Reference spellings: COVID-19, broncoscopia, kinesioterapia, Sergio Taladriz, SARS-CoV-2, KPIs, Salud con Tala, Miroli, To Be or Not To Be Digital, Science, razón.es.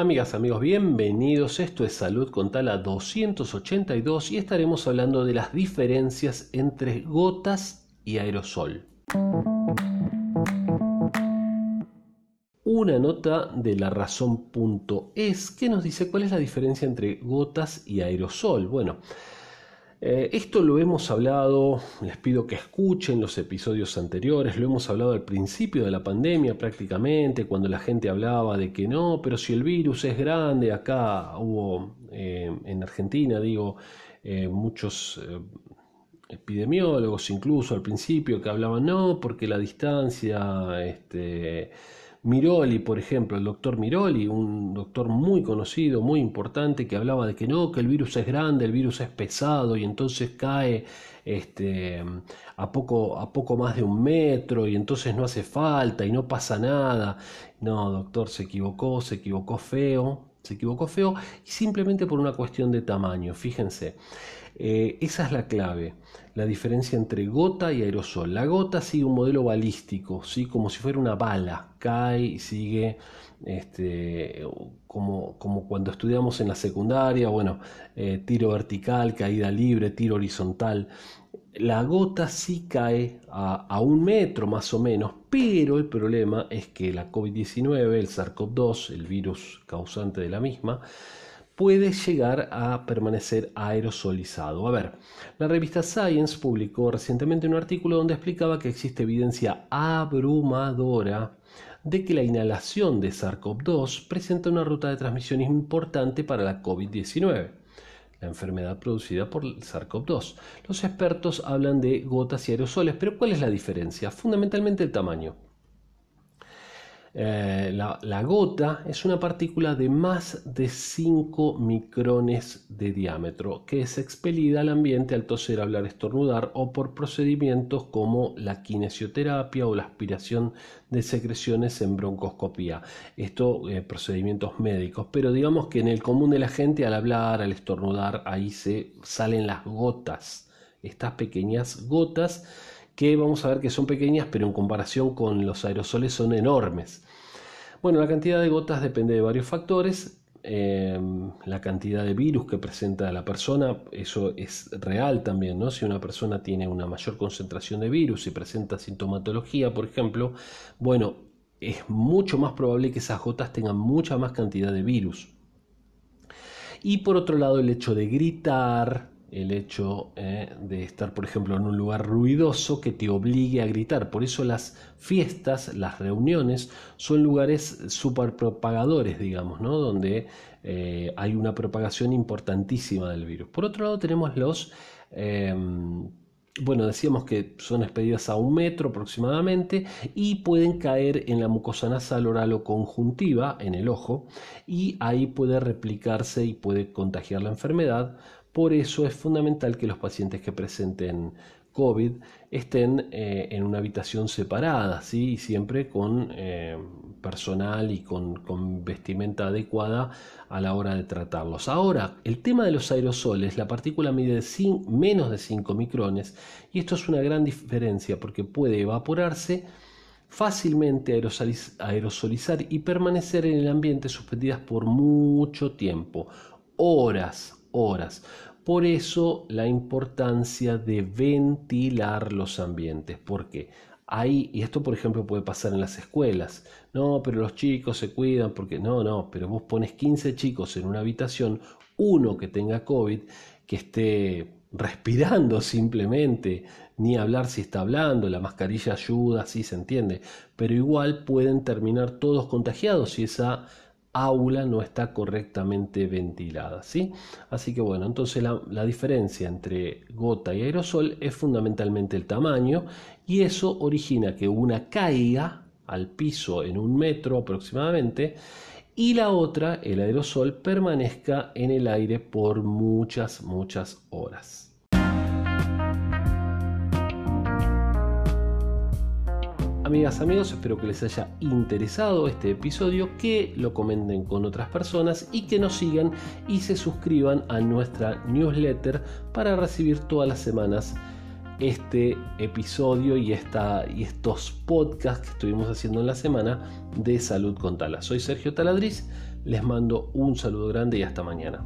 Amigas, amigos, bienvenidos. Esto es Salud con Tala 282 y estaremos hablando de las diferencias entre gotas y aerosol. Una nota de la razón.es que nos dice cuál es la diferencia entre gotas y aerosol. Bueno, esto lo hemos hablado, les pido que escuchen los episodios anteriores, lo hemos hablado al principio de la pandemia prácticamente, cuando la gente hablaba de que no, pero si el virus es grande, acá hubo en Argentina, muchos epidemiólogos incluso al principio que hablaban no, porque la distancia... Miroli, por ejemplo, el doctor Miroli, un doctor muy conocido, muy importante, que hablaba de que no, que el virus es grande, el virus es pesado y entonces cae a poco más de 1 metro y entonces no hace falta y no pasa nada. No, doctor, se equivocó feo y simplemente por una cuestión de tamaño, fíjense. Esa es la clave, la diferencia entre gota y aerosol. La gota sigue un modelo balístico, ¿sí? Como si fuera una bala, cae y sigue como cuando estudiamos en la secundaria, tiro vertical, caída libre, tiro horizontal. La gota sí cae a 1 metro más o menos, pero el problema es que la COVID-19, el SARS-CoV-2, el virus causante de la misma, puede llegar a permanecer aerosolizado. A ver, la revista Science publicó recientemente un artículo donde explicaba que existe evidencia abrumadora de que la inhalación de SARS-CoV-2 presenta una ruta de transmisión importante para la COVID-19, la enfermedad producida por el SARS-CoV-2. Los expertos hablan de gotas y aerosoles, pero ¿cuál es la diferencia? Fundamentalmente el tamaño. La gota es una partícula de más de 5 micrones de diámetro que es expelida al ambiente al toser, hablar, estornudar o por procedimientos como la kinesioterapia o la aspiración de secreciones en broncoscopia. Esto procedimientos médicos, pero digamos que en el común de la gente al hablar, al estornudar, ahí se salen las gotas, estas pequeñas gotas que vamos a ver que son pequeñas, pero en comparación con los aerosoles son enormes. Bueno, la cantidad de gotas depende de varios factores. La cantidad de virus que presenta la persona, eso es real también, ¿no? Si una persona tiene una mayor concentración de virus y presenta sintomatología, por ejemplo, es mucho más probable que esas gotas tengan mucha más cantidad de virus. Y por otro lado, el hecho de gritar... El hecho de estar, por ejemplo, en un lugar ruidoso que te obligue a gritar. Por eso las fiestas, las reuniones, son lugares superpropagadores, digamos, ¿no? Donde hay una propagación importantísima del virus. Por otro lado, tenemos los... decíamos que son expedidas a 1 metro aproximadamente y pueden caer en la mucosa nasal, oral o conjuntiva, en el ojo, y ahí puede replicarse y puede contagiar la enfermedad. Por eso es fundamental que los pacientes que presenten COVID estén en una habitación separada, ¿sí? Y siempre con personal y con vestimenta adecuada a la hora de tratarlos. Ahora, el tema de los aerosoles, la partícula mide menos de 5 micrones y esto es una gran diferencia porque puede evaporarse fácilmente, aerosolizar y permanecer en el ambiente suspendidas por mucho tiempo, horas. Por eso la importancia de ventilar los ambientes, porque ahí, y esto por ejemplo puede pasar en las escuelas, no, pero los chicos se cuidan, porque no, pero vos pones 15 chicos en una habitación, uno que tenga COVID, que esté respirando simplemente, ni hablar si está hablando, la mascarilla ayuda, sí se entiende, pero igual pueden terminar todos contagiados si esa aula no está correctamente ventilada, ¿sí? Así que entonces la diferencia entre gota y aerosol es fundamentalmente el tamaño y eso origina que una caiga al piso en 1 metro aproximadamente y la otra, el aerosol, permanezca en el aire por muchas horas. Amigas, amigos, espero que les haya interesado este episodio, que lo comenten con otras personas y que nos sigan y se suscriban a nuestra newsletter para recibir todas las semanas este episodio y estos podcasts que estuvimos haciendo en la semana de Salud con Tala. Soy Sergio Taladriz, Les mando un saludo grande y hasta mañana.